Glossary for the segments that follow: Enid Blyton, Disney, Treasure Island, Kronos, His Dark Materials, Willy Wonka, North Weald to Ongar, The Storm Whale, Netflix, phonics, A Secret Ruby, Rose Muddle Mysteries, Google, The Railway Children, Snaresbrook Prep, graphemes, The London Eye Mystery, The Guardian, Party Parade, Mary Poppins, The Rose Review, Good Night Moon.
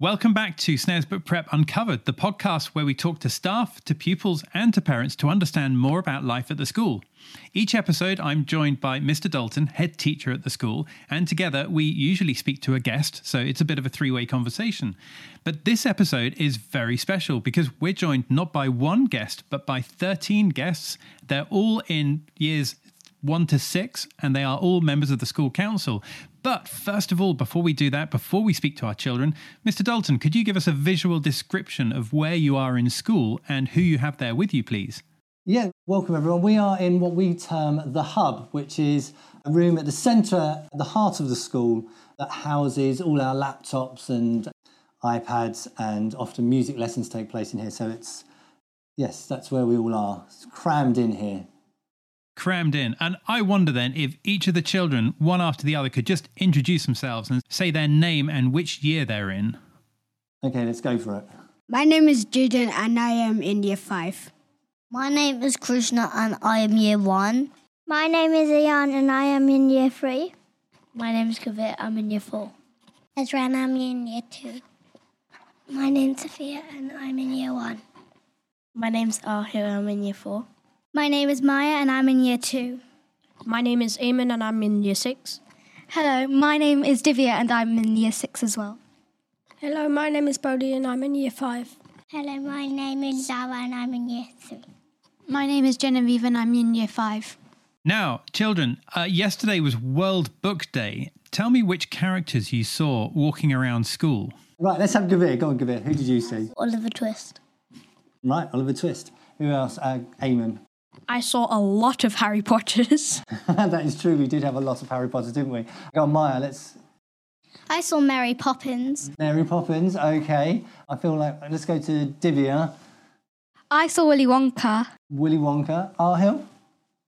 Welcome back to Snaresbrook Prep Uncovered, the podcast where we talk to staff, to pupils and to parents to understand more about life at the school. Each episode I'm joined by Mr. Dalton, head teacher at the school, and together we usually speak to a guest, so it's a bit of a three-way conversation. But this episode is very special because we're joined not by one guest, but by 13 guests. They're all in years 1 to 6 and they are all members of the school council. But first of all, before we do that, before we speak to our children, Mr. Dalton, could you give us a visual description of where you are in school and who you have there with you, please? Yeah, welcome everyone. We are in what we term the hub, which is a room at the centre, the heart of the school, that houses all our laptops and iPads, and often music lessons take place in here. So it's, yes, that's where we all are. It's crammed in here. Crammed in. And I wonder then if each of the children, one after the other, could just introduce themselves and say their name and which year they're in. Okay, let's go for it. My name is Jaden and I am in year 5. My name is Krishna and I am year 1. My name is Ayan and I am in year 3. My name is Kavit, I'm in year 4. Ezra and I'm in year 2. My name's Sophia and I'm in year 1. My name's Ahir and I'm in year 4. My name is Maya and I'm in year 2. My name is Eamon and I'm in year 6. Hello, my name is Divya and I'm in year 6 as well. Hello, my name is Bodhi and I'm in year 5. Hello, my name is Zara and I'm in year 3. My name is Genevieve and I'm in year 5. Now, children, yesterday was World Book Day. Tell me which characters you saw walking around school. Right, let's have Gavir. Go on, Gavir. Who did you see? Oliver Twist. Right, Oliver Twist. Who else? Eamon. I saw a lot of Harry Potters. That is true, we did have a lot of Harry Potters, didn't we? Go on, Maya, let's... I saw Mary Poppins. Mary Poppins, OK. I feel like... Let's go to Divya. I saw Willy Wonka. Willy Wonka. Ahil?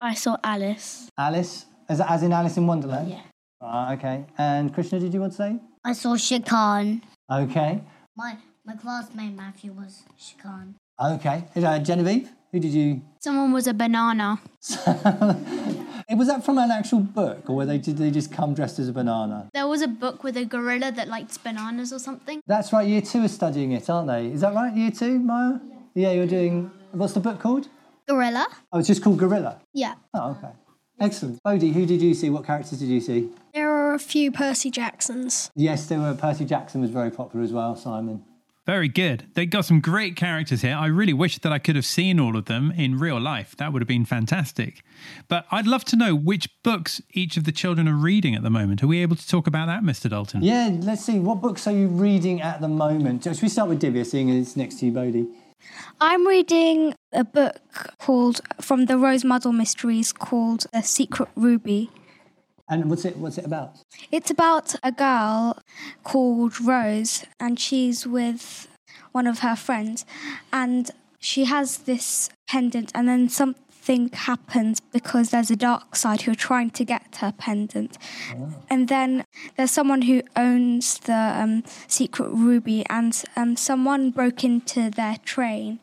I saw Alice. Alice? As in Alice in Wonderland? Yeah. OK. And Krishna, did you want to say? I saw Shikan. OK. My classmate Matthew was Shikan. OK. Genevieve? Who did you... Someone was a banana. Was that from an actual book, or did they just come dressed as a banana? There was a book with a gorilla that likes bananas or something. That's right, year 2 is studying it, aren't they? Is that right, year 2, Maya? Yeah, you're doing... What's the book called? Gorilla. Oh, it's just called Gorilla? Yeah. Oh, okay. Excellent. Bodhi, who did you see? What characters did you see? There were a few Percy Jacksons. Yes, there were. Percy Jackson was very popular as well, Simon. Very good. They got some great characters here. I really wish that I could have seen all of them in real life. That would have been fantastic. But I'd love to know which books each of the children are reading at the moment. Are we able to talk about that, Mr. Dalton? Yeah, let's see. What books are you reading at the moment? Should we start with Divya, seeing as it's next to you, Bodhi? I'm reading a book called, from the Rose Muddle Mysteries, called A Secret Ruby. And what's it about? It's about a girl called Rose, and she's with one of her friends, and she has this pendant, and then something happens because there's a dark side who are trying to get her pendant. Oh. And then there's someone who owns the secret ruby, and someone broke into their train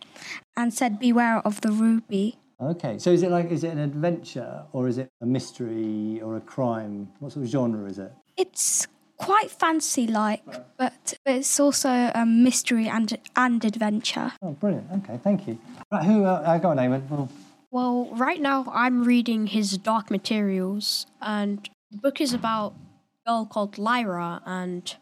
and said, beware of the ruby. Okay, so is it an adventure or is it a mystery or a crime? What sort of genre is it? It's quite fantasy-like, but it's also a mystery and adventure. Oh, brilliant. Okay, thank you. Right, who... go on, Eamon. Well, right now I'm reading His Dark Materials, and the book is about a girl called Lyra, and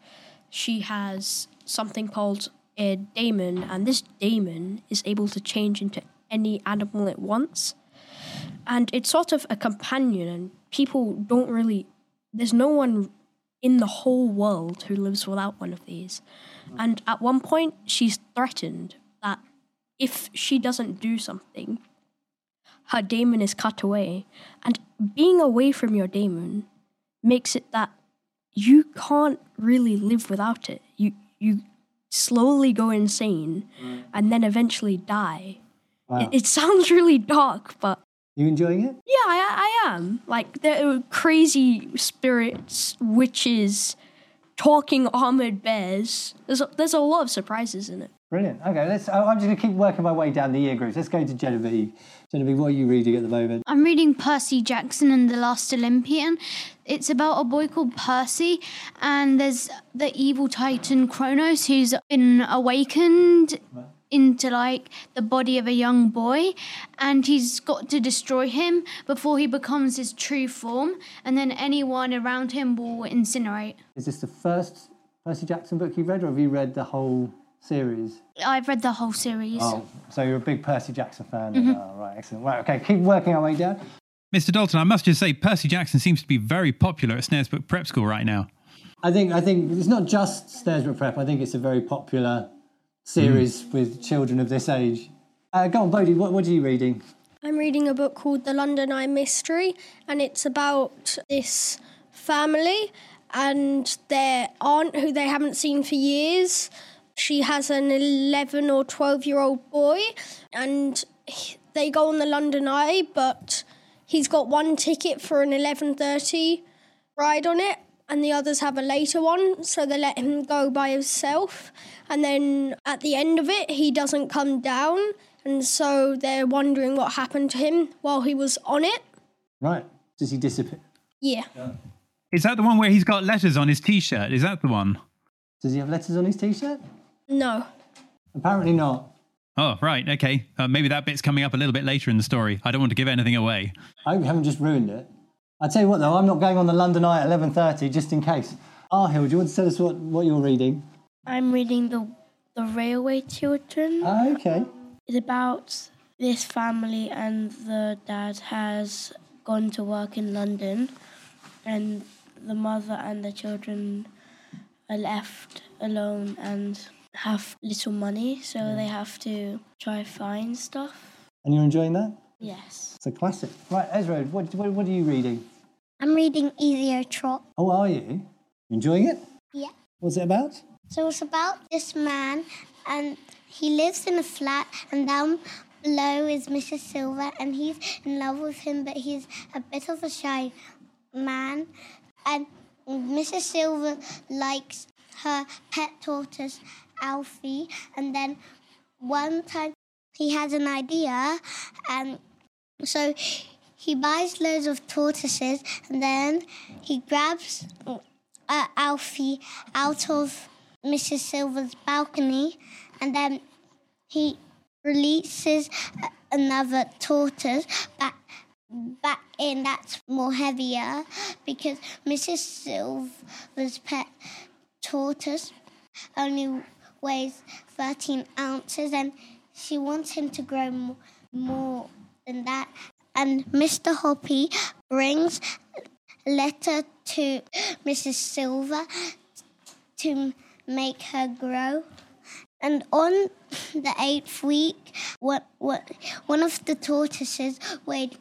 she has something called a daemon, and this daemon is able to change into any animal it wants, and it's sort of a companion, and people don't really... there's no one in the whole world who lives without one of these, and at one point she's threatened that if she doesn't do something, her daemon is cut away, and being away from your daemon makes it that you can't really live without it. You slowly go insane and then eventually die. Wow. It sounds really dark, but... You enjoying it? Yeah, I am. Like, there are crazy spirits, witches, talking armoured bears. There's a lot of surprises in it. Brilliant. Okay, I'm just going to keep working my way down the year groups. Let's go to Genevieve. Genevieve, what are you reading at the moment? I'm reading Percy Jackson and the Last Olympian. It's about a boy called Percy, and there's the evil titan Kronos, who's been awakened into, like, the body of a young boy, and he's got to destroy him before he becomes his true form, and then anyone around him will incinerate. Is this the first Percy Jackson book you've read, or have you read the whole series? I've read the whole series. Oh, so you're a big Percy Jackson fan. Mm-hmm. Oh, right, excellent. Right, okay, keep working our way down. Mr. Dalton, I must just say, Percy Jackson seems to be very popular at Snaresbrook Prep School right now. I think it's not just Snaresbrook Prep. I think it's a very popular series with children of this age. Go on, Bodhi, what are you reading? I'm reading a book called The London Eye Mystery, and it's about this family and their aunt who they haven't seen for years. She has an 11 or 12-year-old boy, and they go on the London Eye, but he's got one ticket for an 11:30 ride on it, and the others have a later one, so they let him go by himself. And then at the end of it, he doesn't come down, and so they're wondering what happened to him while he was on it. Right. Does he disappear? Yeah. Is that the one where he's got letters on his T-shirt? Is that the one? Does he have letters on his T-shirt? No. Apparently not. Oh, right, okay. Maybe that bit's coming up a little bit later in the story. I don't want to give anything away. I hope you haven't just ruined it. I tell you what, though, I'm not going on the London Eye at 11:30, just in case. Arhil, do you want to tell us what you're reading? I'm reading the Railway Children. Oh, okay. It's about this family, and the dad has gone to work in London, and the mother and the children are left alone and have little money, so they have to try find stuff. And you're enjoying that? Yes. It's a classic. Right, Ezra, what are you reading? I'm reading Esio Trot. Oh, are you? Enjoying it? Yeah. What's it about? So it's about this man, and he lives in a flat, and down below is Mrs. Silver, and he's in love with him, but he's a bit of a shy man. And Mrs. Silver likes her pet tortoise, Alfie, and then one time he has an idea, and so he buys loads of tortoises, and then he grabs Alfie out of Mrs. Silver's balcony, and then he releases another tortoise back in that's more heavier, because Mrs. Silver's pet tortoise only weighs 13 ounces, and she wants him to grow more than that. And Mr. Hoppy brings a letter to Mrs. Silver to make her grow. And on the 8th week, one of the tortoises weighed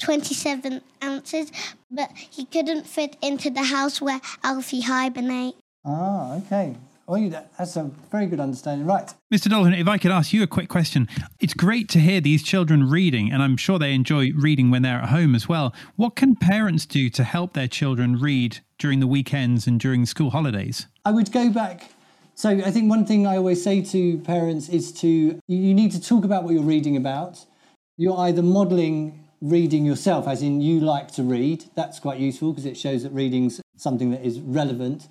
27 ounces, but he couldn't fit into the house where Alfie hibernates. Ah, okay. Well, that's a very good understanding. Right. Mr. Dalton, if I could ask you a quick question. It's great to hear these children reading, and I'm sure they enjoy reading when they're at home as well. What can parents do to help their children read during the weekends and during school holidays? I would go back. So I think one thing I always say to parents is you need to talk about what you're reading about. You're either modelling reading yourself, as in you like to read. That's quite useful because it shows that reading's something that is relevant.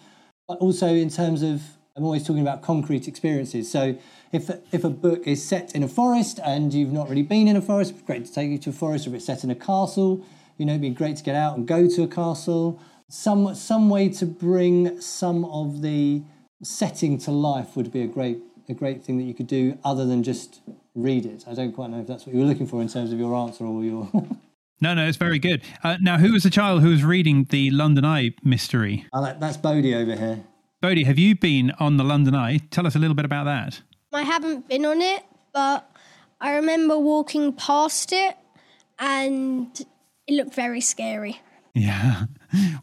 But also in terms of, I'm always talking about concrete experiences. So if a book is set in a forest and you've not really been in a forest, it's great to take you to a forest. If it's set in a castle, it'd be great to get out and go to a castle. Some way to bring some of the setting to life would be a great thing that you could do other than just read it. I don't quite know if that's what you were looking for in terms of your answer or your... No, it's very good. Now, who was the child who was reading the London Eye mystery? That's Bodhi over here. Bodhi, have you been on the London Eye? Tell us a little bit about that. I haven't been on it, but I remember walking past it and it looked very scary. Yeah.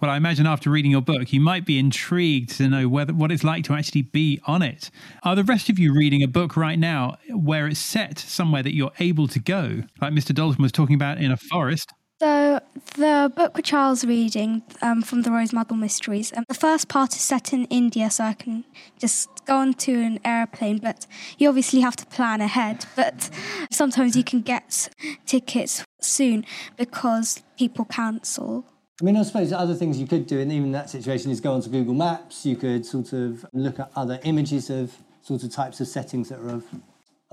Well, I imagine after reading your book, you might be intrigued to know what it's like to actually be on it. Are the rest of you reading a book right now where it's set somewhere that you're able to go? Like Mr. Dalton was talking about in a forest. So the book which I was reading from the Rose Muddle Mysteries, the first part is set in India, so I can just go onto an aeroplane, but you obviously have to plan ahead. But sometimes you can get tickets soon because people cancel. I mean, I suppose other things you could do, and even that situation, is go onto Google Maps. You could sort of look at other images of sort of types of settings that are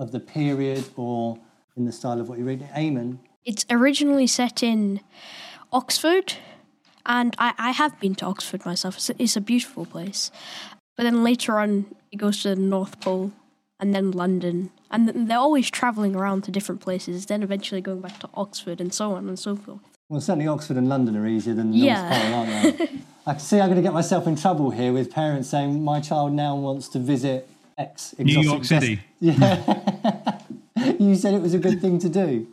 of the period or in the style of what you're reading. Eamon? It's originally set in Oxford, and I have been to Oxford myself. It's a beautiful place. But then later on, it goes to the North Pole and then London. And they're always travelling around to different places, then eventually going back to Oxford and so on and so forth. Well, certainly Oxford and London are easier than the North Pole, aren't they? I see I'm going to get myself in trouble here with parents saying, my child now wants to visit X. New York City. Yeah. You said it was a good thing to do.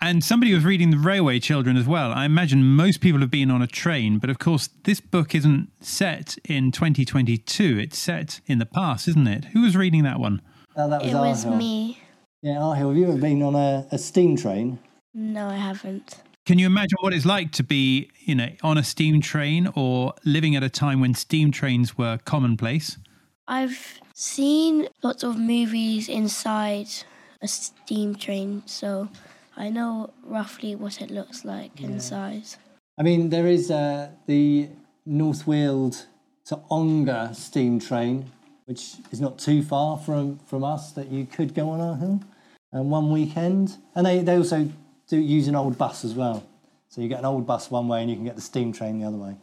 And somebody was reading The Railway Children as well. I imagine most people have been on a train, but of course this book isn't set in 2022. It's set in the past, isn't it? Who was reading that one? Oh, that was Arhill. It was me. Yeah, Arhill, have you ever been on a steam train? No, I haven't. Can you imagine what it's like to be, on a steam train or living at a time when steam trains were commonplace? I've seen lots of movies inside a steam train, so I know roughly what it looks like inside. I mean, there is the North Weald to Ongar steam train, which is not too far from us, that you could go on Arhill one weekend. And they also do use an old bus as well. So you get an old bus one way and you can get the steam train the other way.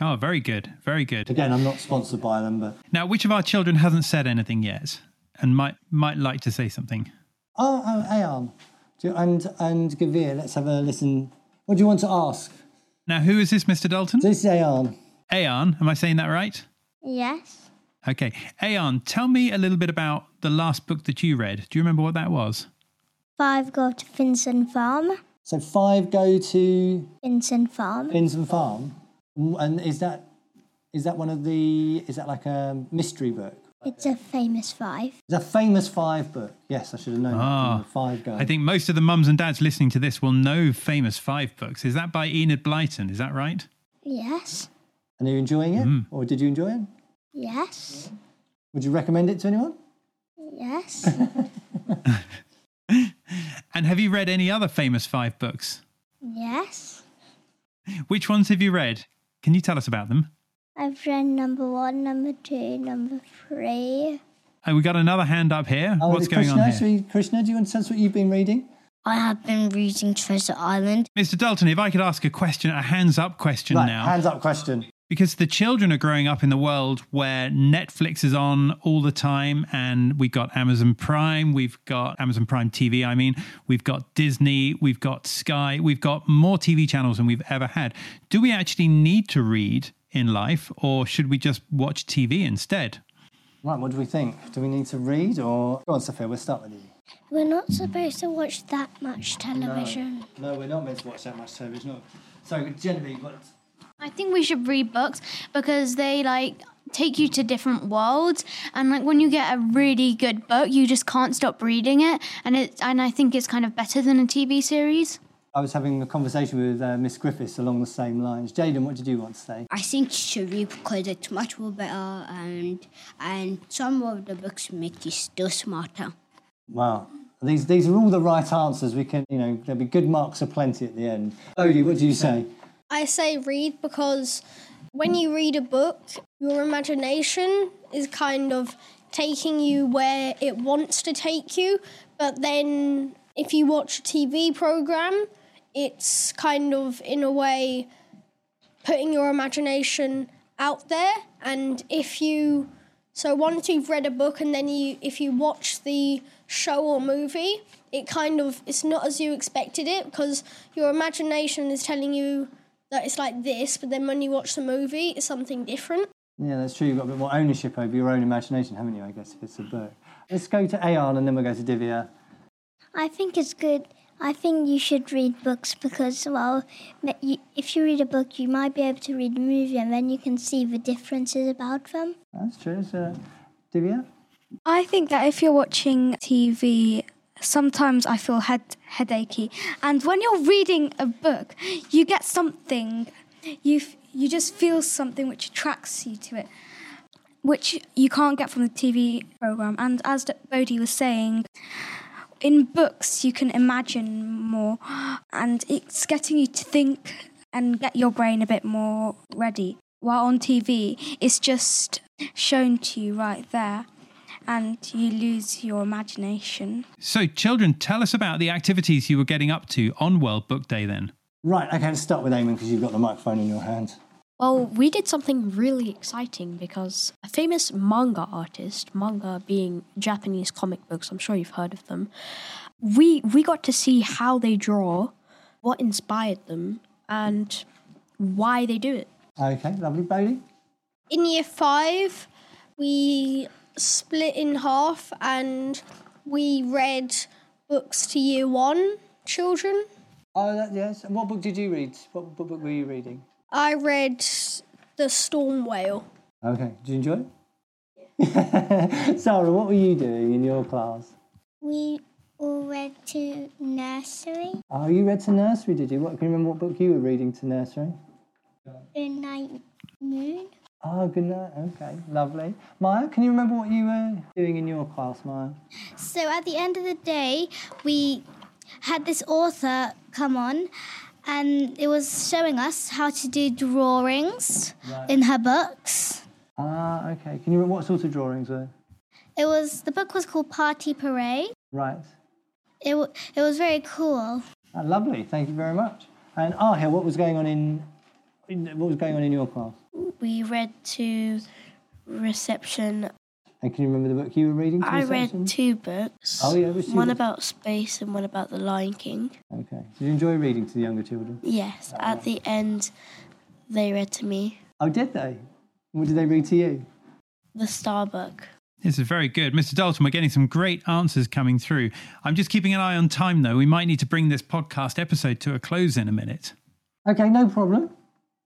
Oh, very good, very good. Again, I'm not sponsored by them, but... Now, which of our children hasn't said anything yet and might like to say something? Oh, Ayan and Gavir, let's have a listen. What do you want to ask? Now, who is this, Mr. Dalton? This is Ayan. Ayan, am I saying that right? Yes. Okay. Ayan, tell me a little bit about the last book that you read. Do you remember what that was? 5 Go to Finson Farm. So 5 Go to... Finson Farm. Finson Farm. And is that one of the... Is that like a mystery book? It's a Famous Five. It's a Famous Five book. Yes, I should have known that from the Five Go. I think most of the mums and dads listening to this will know Famous Five books. Is that by Enid Blyton? Is that right? Yes. And are you enjoying it? Mm. Or did you enjoy it? Yes. Would you recommend it to anyone? Yes. And have you read any other Famous Five books? Yes. Which ones have you read? Can you tell us about them? I've read number 1, number 2, number 3. Oh, we got another hand up here. Oh, what's going on here? Krishna, do you want to tell us what you've been reading? I have been reading Treasure Island. Mr. Dalton, if I could ask a question, a hands-up question now. Hands-up question. Because the children are growing up in the world where Netflix is on all the time, and we've got Amazon Prime, we've got Amazon Prime TV, we've got Disney, we've got Sky, we've got more TV channels than we've ever had. Do we actually need to read in life, or should we just watch TV instead? Right, what do we think? Do we need to read, or... Go on, Sophia, we'll start with you. We're not supposed to watch that much television. No, we're not meant to watch that much television. So, Genevieve, what... I think we should read books because they, take you to different worlds. And, when you get a really good book, you just can't stop reading it. And I think it's kind of better than a TV series. I was having a conversation with Miss Griffiths along the same lines. Jaden, what did you want to say? I think you should read because it's much more better and some of the books make you still smarter. Wow. These are all the right answers. We can, there'll be good marks aplenty at the end. Odie, what do you say? I say read because when you read a book, your imagination is kind of taking you where it wants to take you, but then... If you watch a TV programme, it's kind of, in a way, putting your imagination out there. And once you've read a book and then if you watch the show or movie, it's not as you expected it because your imagination is telling you that it's like this, but then when you watch the movie, it's something different. Yeah, that's true. You've got a bit more ownership over your own imagination, haven't you, I guess, if it's a book. Let's go to Ayan and then we'll go to Divya. I think it's good. I think you should read books because, if you read a book, you might be able to read a movie and then you can see the differences about them. That's true. So, Divya? I think that if you're watching TV sometimes I feel headachy. And when you're reading a book, you get something, you just feel something which attracts you to it, which you can't get from the TV programme. And as Bodhi was saying, in books you can imagine more, and it's getting you to think and get your brain a bit more ready. While on TV, it's just shown to you right there, and you lose your imagination. So, children, tell us about the activities you were getting up to on World Book Day then. Right, okay, let's start with Eamon, because you've got the microphone in your hand. Well, we did something really exciting because a famous manga artist, manga being Japanese comic books, I'm sure you've heard of them, we got to see how they draw, what inspired them, and why they do it. Okay, lovely. Bodhi? In Year 5, we split in half and we read books to Year 1 children. Oh, yes. And what book did you read? What book were you reading? I read The Storm Whale. Okay, did you enjoy it? Yeah. Sarah, what were you doing in your class? We all read to nursery. Oh, you read to nursery, did you? What, can you remember what book you were reading to nursery? Good Night Moon. Oh, Good Night, okay, lovely. Maya, can you remember what you were doing in your class, Maya? So at the end of the day, we had this author come on, and it was showing us how to do drawings in her books. Ah, okay. Can you remember what sort of drawings were? The book was called Party Parade. Right. It was very cool. Ah, lovely. Thank you very much. And Ahia, what was going on in your class? We read to Reception. And can you remember the book you were reading? I read two books. Oh, yeah, it was two. One about space and one about the Lion King. Okay. Did you enjoy reading to the younger children? Yes. At the end, they read to me. Oh, did they? What did they read to you? The Star Book. This is very good. Mr. Dalton, we're getting some great answers coming through. I'm just keeping an eye on time, though. We might need to bring this podcast episode to a close in a minute. Okay, no problem.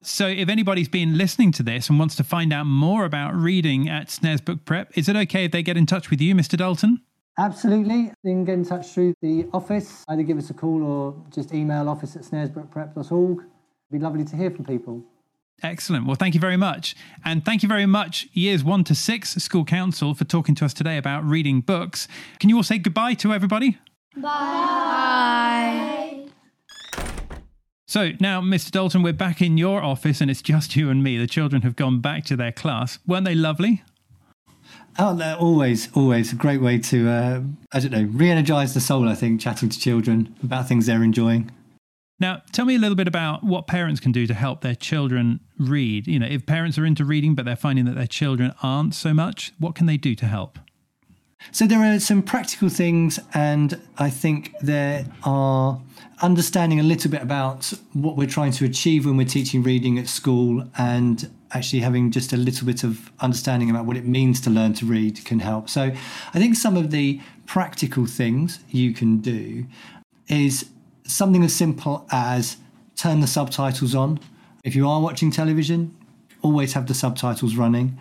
So if anybody's been listening to this and wants to find out more about reading at Snaresbrook Prep, is it okay if they get in touch with you, Mr. Dalton? Absolutely. They can get in touch through the office. Either give us a call or just email office@snaresbrookprep.org. It'd be lovely to hear from people. Excellent. Well, thank you very much. And thank you very much, Years 1 to 6 School Council, for talking to us today about reading books. Can you all say goodbye to everybody? Bye. Bye. So now, Mr. Dalton, we're back in your office and it's just you and me. The children have gone back to their class. Weren't they lovely? Oh, no, always a great way to, re-energise the soul, I think, chatting to children about things they're enjoying. Now, tell me a little bit about what parents can do to help their children read. You know, if parents are into reading but they're finding that their children aren't so much, what can they do to help? So there are some practical things, and I think there are understanding a little bit about what we're trying to achieve when we're teaching reading at school, and actually having just a little bit of understanding about what it means to learn to read can help. So I think some of the practical things you can do is something as simple as turn the subtitles on. If you are watching television, always have the subtitles running.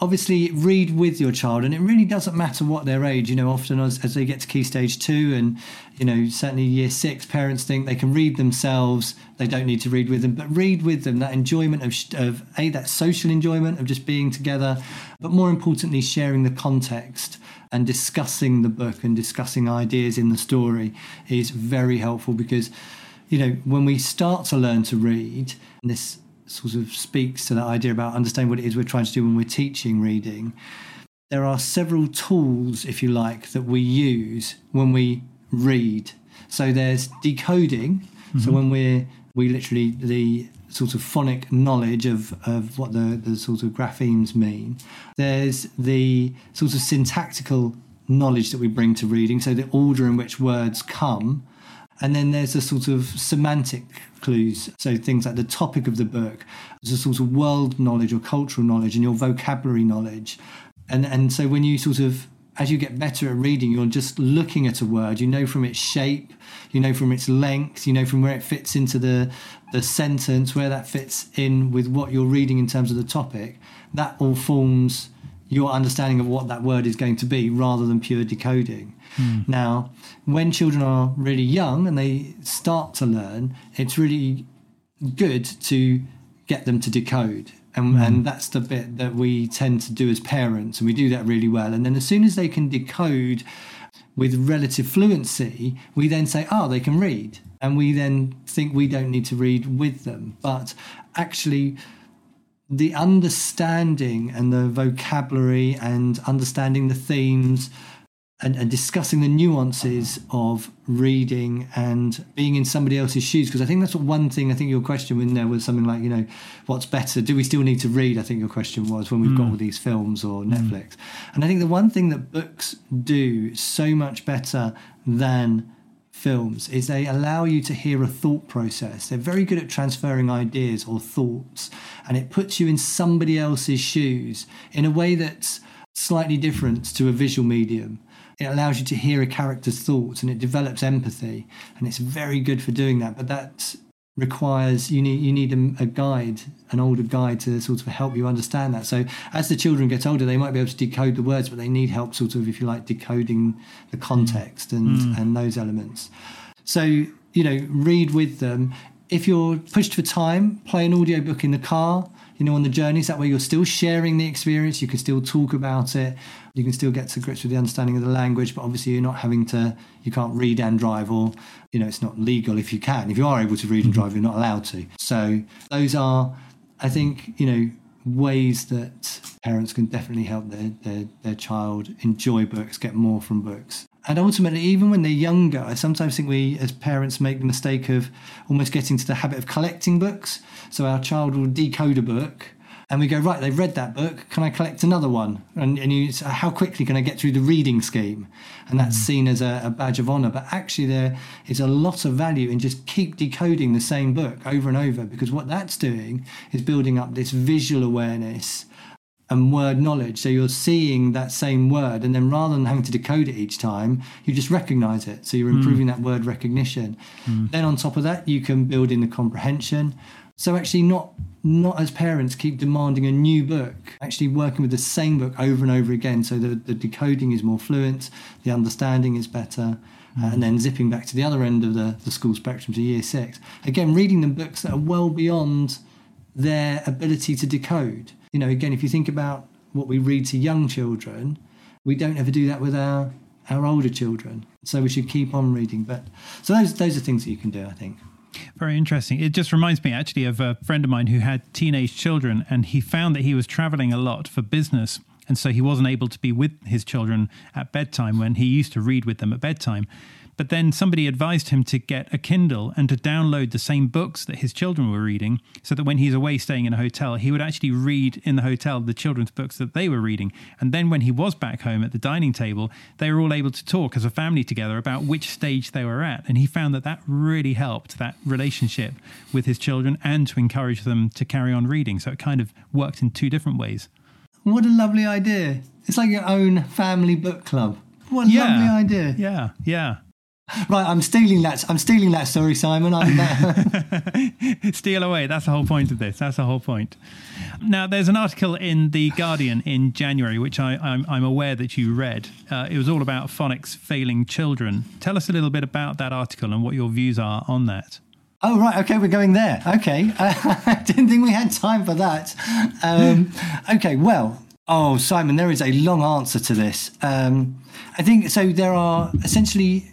Obviously, read with your child, and it really doesn't matter what their age. You know, often as they get to Key Stage 2 and, you know, certainly Year 6, parents think they can read themselves. They don't need to read with them, but read with them. That enjoyment of that social enjoyment of just being together, but more importantly, sharing the context and discussing the book and discussing ideas in the story is very helpful because, you know, when we start to learn to read, and this sort of speaks to that idea about understanding what it is we're trying to do when we're teaching reading. There are several tools, if you like, that we use when we read. So there's decoding. Mm-hmm. So when we literally the sort of phonic knowledge of what the sort of graphemes mean. There's the sort of syntactical knowledge that we bring to reading, so the order in which words come. And then there's a sort of semantic clues, so things like the topic of the book, there's a sort of world knowledge or cultural knowledge and your vocabulary knowledge. And so when you sort of, as you get better at reading, you're just looking at a word, you know from its shape, you know from its length, you know from where it fits into the sentence, where that fits in with what you're reading in terms of the topic. That all forms your understanding of what that word is going to be rather than pure decoding. Mm. Now, when children are really young and they start to learn, it's really good to get them to decode. And that's the bit that we tend to do as parents, and we do that really well. And then as soon as they can decode with relative fluency, we then say, oh, they can read. And we then think we don't need to read with them. But actually, the understanding and the vocabulary and understanding the themes and discussing the nuances of reading and being in somebody else's shoes, because I think that's one thing. I think your question in there was something like, you know, what's better? Do we still need to read? I think your question was when we've got all these films or Netflix. And I think the one thing that books do so much better than films is they allow you to hear a thought process. They're very good at transferring ideas or thoughts, and it puts you in somebody else's shoes in a way that's slightly different to a visual medium. It allows you to hear a character's thoughts, and it develops empathy, and it's very good for doing that. But that requires, you need a guide, an older guide to sort of help you understand that. So as the children get older, they might be able to decode the words, but they need help sort of, if you like, decoding the context and those elements. So, you know, read with them. If you're pushed for time, play an audiobook in the car, you know, on the journeys. That way you're still sharing the experience, you can still talk about it, you can still get to grips with the understanding of the language, but obviously you're not having to, you can't read and drive, or, you know, it's not legal if you can. If you are able to read and drive, you're not allowed to. So those are, I think, you know, ways that parents can definitely help their child enjoy books, get more from books. And ultimately, even when they're younger, I sometimes think we as parents make the mistake of almost getting to the habit of collecting books. So our child will decode a book and we go, right, they've read that book, can I collect another one? And you say, how quickly can I get through the reading scheme? And that's seen as a badge of honour. But actually there is a lot of value in just keep decoding the same book over and over, because what that's doing is building up this visual awareness and word knowledge. So you're seeing that same word, and then rather than having to decode it each time, you just recognise it. So you're improving that word recognition. Then on top of that, you can build in the comprehension. So actually not as parents keep demanding a new book, actually working with the same book over and over again, so the decoding is more fluent, the understanding is better. And then zipping back to the other end of the school spectrum to year six, again reading them books that are well beyond their ability to decode. You know, again, if you think about what we read to young children, we don't ever do that with our older children. So we should keep on reading. But so those are things that you can do, I think. Very interesting. It just reminds me actually of a friend of mine who had teenage children, and he found that he was traveling a lot for business. And so he wasn't able to be with his children at bedtime when he used to read with them at bedtime. But then somebody advised him to get a Kindle and to download the same books that his children were reading, so that when he's away staying in a hotel, he would actually read in the hotel the children's books that they were reading. And then when he was back home at the dining table, they were all able to talk as a family together about which stage they were at. And he found that really helped that relationship with his children and to encourage them to carry on reading. So it kind of worked in two different ways. What a lovely idea. It's like your own family book club. What a lovely idea. Yeah, yeah. Right, I'm stealing that story, Simon. Steal away. That's the whole point of this. That's the whole point. Now, there's an article in The Guardian in January, which I'm aware that you read. It was all about phonics failing children. Tell us a little bit about that article and what your views are on that. Oh, right. Okay, we're going there. Okay. I didn't think we had time for that. Okay, well... Oh, Simon, there is a long answer to this. I think, so there are essentially...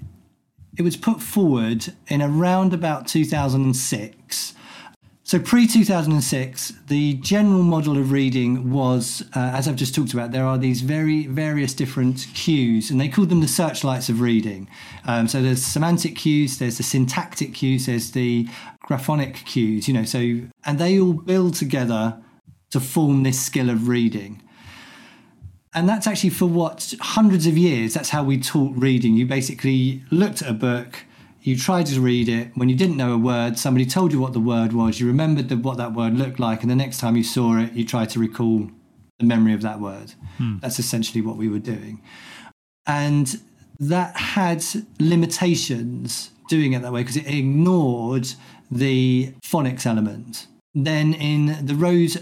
It was put forward in around about 2006. So pre-2006, the general model of reading was, as I've just talked about, there are these various different cues, and they called them the searchlights of reading. So there's semantic cues, there's the syntactic cues, there's the graphonic cues, you know, so, and they all build together to form this skill of reading. And that's actually for what, hundreds of years, that's how we taught reading. You basically looked at a book, you tried to read it. When you didn't know a word, somebody told you what the word was, you remembered what that word looked like, and the next time you saw it, you tried to recall the memory of that word. That's essentially what we were doing. And that had limitations, doing it that way, because it ignored the phonics element. Then in the Rose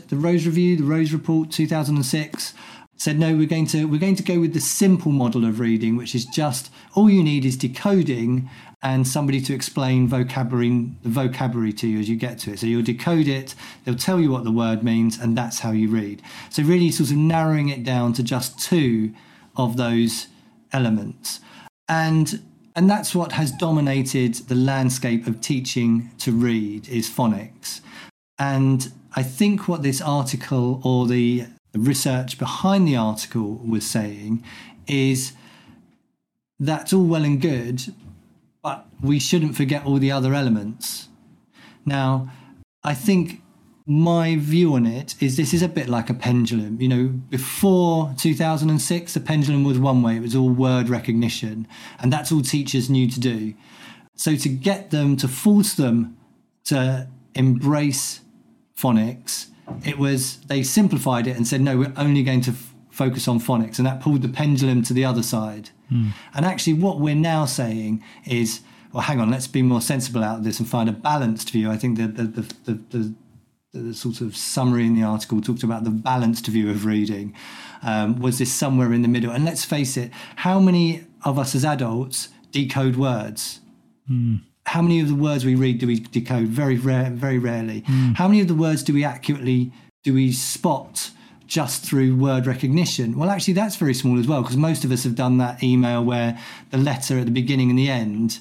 Review, the Rose Report, 2006... said, no, we're going to go with the simple model of reading, which is just all you need is decoding and somebody to explain vocabulary to you as you get to it. So you'll decode it, they'll tell you what the word means, and that's how you read. So really sort of narrowing it down to just two of those elements. And that's what has dominated the landscape of teaching to read is phonics. And I think what this article or the research behind the article was saying is that's all well and good, but we shouldn't forget all the other elements. Now, I think my view on it is this is a bit like a pendulum. You know, before 2006, the pendulum was one way. It was all word recognition, and that's all teachers knew to do. So to get them, to force them to embrace phonics, they simplified it and said, no, we're only going to focus on phonics. And that pulled the pendulum to the other side. Mm. And actually what we're now saying is, well, hang on, let's be more sensible out of this and find a balanced view. I think the sort of summary in the article talked about the balanced view of reading. Was this somewhere in the middle? And let's face it, how many of us as adults decode words? Mm. How many of the words we read do we decode? Very rarely. Mm. How many of the words do we spot just through word recognition? Well, actually, that's very small as well, because most of us have done that email where the letter at the beginning and the end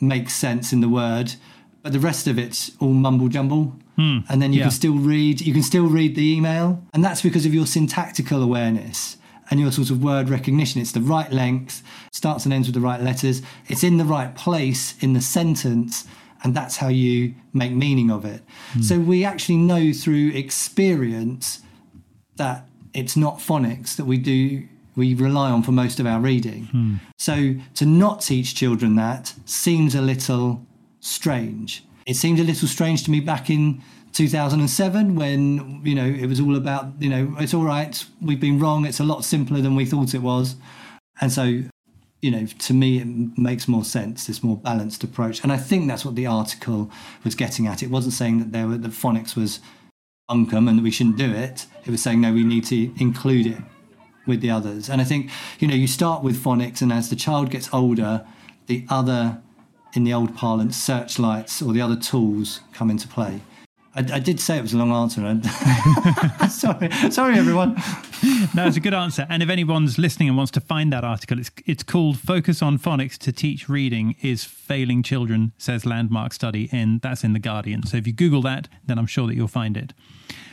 makes sense in the word, but the rest of it's all mumble jumble. Mm. And then you can still read the email. And that's because of your syntactical awareness and your sort of word recognition. It's the right length, starts and ends with the right letters, it's in the right place in the sentence, and that's how you make meaning of it. Mm. So we actually know through experience that it's not phonics that we rely on for most of our reading. Mm. So to not teach children that seems a little strange. It seemed a little strange to me back in 2007 when, you know, it was all about, you know, it's all right, we've been wrong, it's a lot simpler than we thought it was. And so, you know, to me, it makes more sense, this more balanced approach. And I think that's what the article was getting at. It wasn't saying that the phonics was bunkum and that we shouldn't do it. It was saying, no, we need to include it with the others. And I think, you know, you start with phonics, and as the child gets older, the other, in the old parlance, searchlights or the other tools come into play. I did say it was a long answer. Sorry, everyone. No, it's a good answer. And if anyone's listening and wants to find that article, it's called "Focus on Phonics to Teach Reading is Failing Children," says Landmark Study, and that's in The Guardian. So if you Google that, then I'm sure that you'll find it.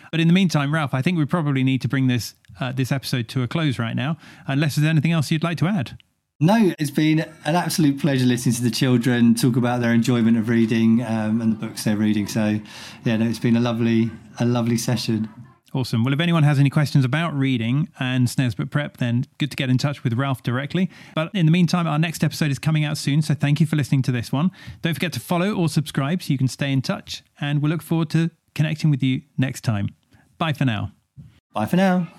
But in the meantime, Ralph, I think we probably need to bring this episode to a close right now, unless there's anything else you'd like to add. No, it's been an absolute pleasure listening to the children talk about their enjoyment of reading and the books they're reading. So, yeah, no, it's been a lovely session. Awesome. Well, if anyone has any questions about reading and Snaresbrook Prep, then good to get in touch with Ralph directly. But in the meantime, our next episode is coming out soon, so thank you for listening to this one. Don't forget to follow or subscribe so you can stay in touch, and we'll look forward to connecting with you next time. Bye for now.